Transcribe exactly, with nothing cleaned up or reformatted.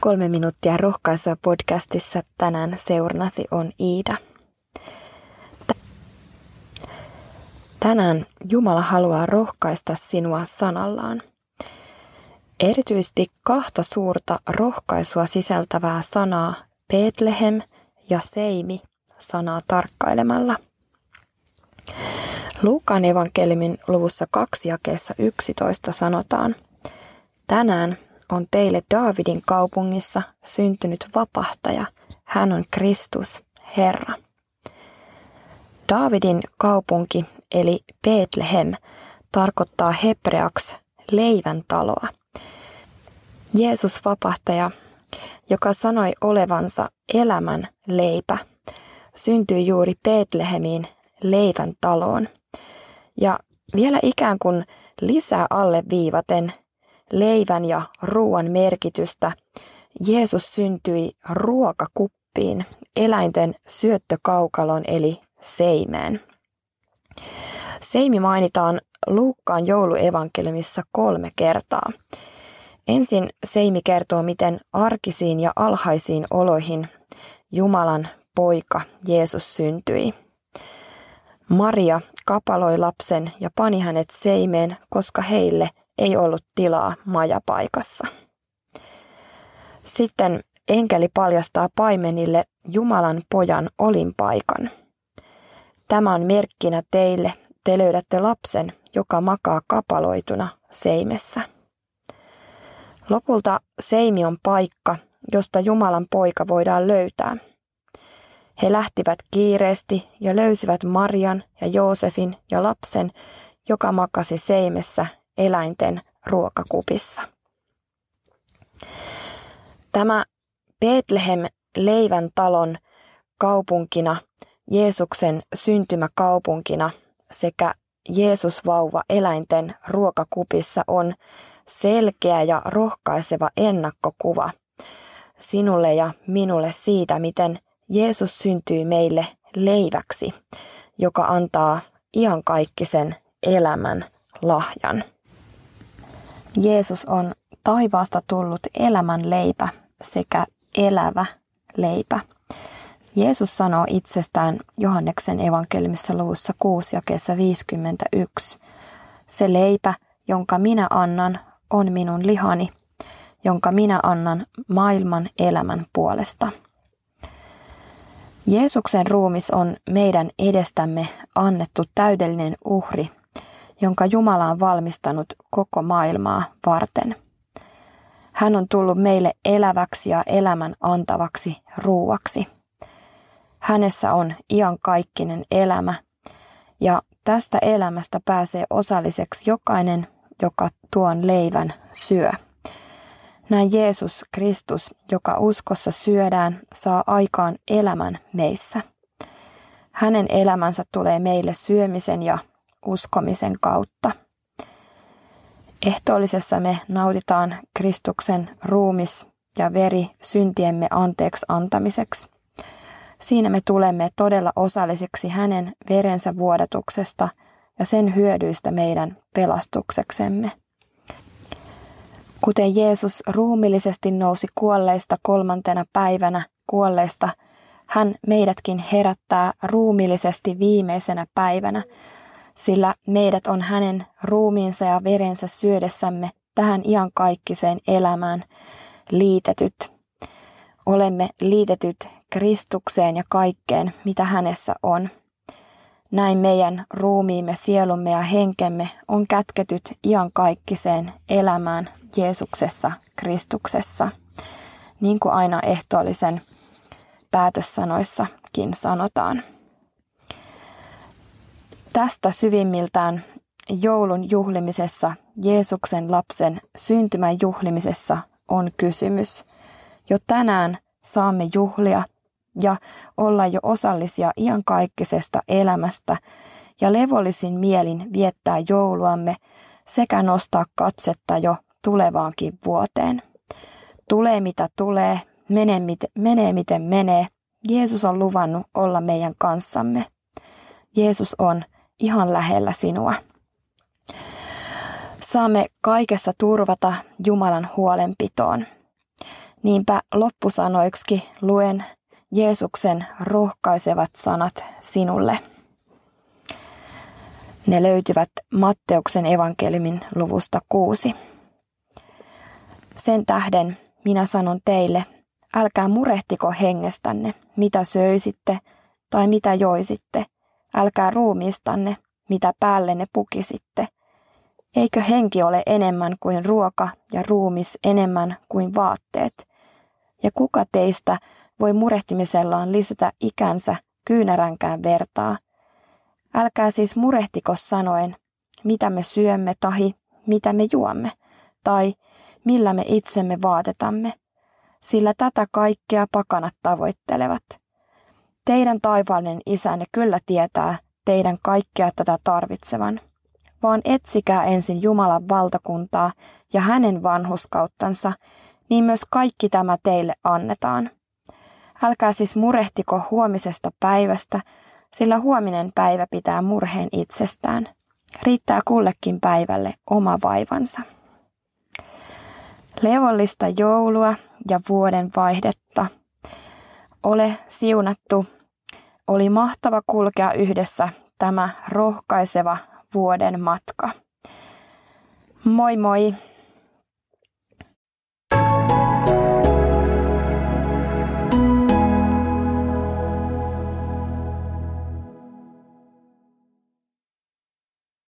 Kolme minuuttia rohkaisua podcastissa tänään seurnasi on Iida. Tänään Jumala haluaa rohkaista sinua sanallaan. Erityisesti kahta suurta rohkaisua sisältävää sanaa Betlehem ja Seimi sanaa tarkkailemalla. Luukan evankeliumin luvussa kaksi jakeessa yksitoista sanotaan: tänään on teille Daavidin kaupungissa syntynyt vapahtaja, hän on Kristus, Herra. Daavidin kaupunki eli Betlehem tarkoittaa hebreaksi leivän taloa. Jeesus vapahtaja, joka sanoi olevansa elämän leipä, syntyi juuri Betlehemiin leivän taloon. Ja vielä ikään kuin lisää alleviivaten leivän ja ruoan merkitystä, Jeesus syntyi ruokakuppiin, eläinten syöttökaukaloon eli seimeen. Seimi mainitaan Luukkaan jouluevankeliumissa kolme kertaa. Ensin seimi kertoo, miten arkisiin ja alhaisiin oloihin Jumalan poika Jeesus syntyi. Maria kapaloi lapsen ja pani hänet seimeen, koska heille ei ollut tilaa majapaikassa. Sitten enkeli paljastaa paimenille Jumalan pojan olinpaikan. Tämä on merkkinä teille, te löydätte lapsen, joka makaa kapaloituna seimessä. Lopulta seimi on paikka, josta Jumalan poika voidaan löytää. He lähtivät kiireesti ja löysivät Marian ja Joosefin ja lapsen, joka makasi seimessä eläinten ruokakupissa. Tämä Betlehem leivän talon kaupunkina, Jeesuksen syntymäkaupunkina sekä Jeesusvauva eläinten ruokakupissa on selkeä ja rohkaiseva ennakkokuva sinulle ja minulle siitä, miten Jeesus syntyi meille leiväksi, joka antaa iankaikkisen elämän lahjan. Jeesus on taivaasta tullut elämän leipä sekä elävä leipä. Jeesus sanoo itsestään Johanneksen evankeliumissa luvussa kuusi jakeessa viisikymmentäyksi. Se leipä, jonka minä annan, on minun lihani, jonka minä annan maailman elämän puolesta. Jeesuksen ruumis on meidän edestämme annettu täydellinen uhri, jonka Jumala on valmistanut koko maailmaa varten. Hän on tullut meille eläväksi ja elämän antavaksi ruuaksi. Hänessä on iankaikkinen elämä, ja tästä elämästä pääsee osalliseksi jokainen, joka tuon leivän syö. Näin Jeesus Kristus, joka uskossa syödään, saa aikaan elämän meissä. Hänen elämänsä tulee meille syömisen ja uskomisen kautta. Ehtoollisessa me nautitaan Kristuksen ruumis ja veri syntiemme anteeksi antamiseksi. Siinä me tulemme todella osalliseksi hänen verensä vuodatuksesta ja sen hyödyistä meidän pelastukseksemme. Kuten Jeesus ruumiillisesti nousi kuolleista kolmantena päivänä kuolleista, hän meidätkin herättää ruumiillisesti viimeisenä päivänä, sillä meidät on hänen ruumiinsa ja verensä syödessämme tähän iankaikkiseen elämään liitetyt. Olemme liitetyt Kristukseen ja kaikkeen, mitä hänessä on. Näin meidän ruumiimme, sielumme ja henkemme on kätketyt iankaikkiseen elämään Jeesuksessa, Kristuksessa, niin kuin aina ehtoollisen päätössanoissakin sanotaan. Tästä syvimmiltään joulun juhlimisessa, Jeesuksen lapsen syntymän juhlimisessa on kysymys. Jo tänään saamme juhlia ja olla jo osallisia iankaikkisesta elämästä ja levollisin mielin viettää jouluamme sekä nostaa katsetta jo tulevaankin vuoteen. Tulee mitä tulee, menee miten menee, miten menee. Jeesus on luvannut olla meidän kanssamme. Jeesus on ihan lähellä sinua. Saamme kaikessa turvata Jumalan huolenpitoon. Niinpä loppusanoiksi luen Jeesuksen rohkaisevat sanat sinulle. Ne löytyvät Matteuksen evankeliumin luvusta kuusi. Sen tähden minä sanon teille, älkää murehtiko hengestänne, mitä söisitte tai mitä joisitte, älkää ruumiistanne, mitä päällenne pukisitte. Eikö henki ole enemmän kuin ruoka ja ruumis enemmän kuin vaatteet? Ja kuka teistä voi murehtimisellaan lisätä ikänsä kyynäränkään vertaa? Älkää siis murehtiko sanoen, mitä me syömme tahi, mitä me juomme, tai millä me itsemme vaatetamme, sillä tätä kaikkea pakanat tavoittelevat. Teidän taivaallinen isänne kyllä tietää teidän kaikkea tätä tarvitsevan, vaan etsikää ensin Jumalan valtakuntaa ja hänen vanhurskauttansa, niin myös kaikki tämä teille annetaan. Älkää siis murehtiko huomisesta päivästä, sillä huominen päivä pitää murheen itsestään. Riittää kullekin päivälle oma vaivansa. Levollista joulua ja vuoden vaihdetta. Ole siunattu. Oli mahtava kulkea yhdessä tämä rohkaiseva vuoden matka. Moi moi!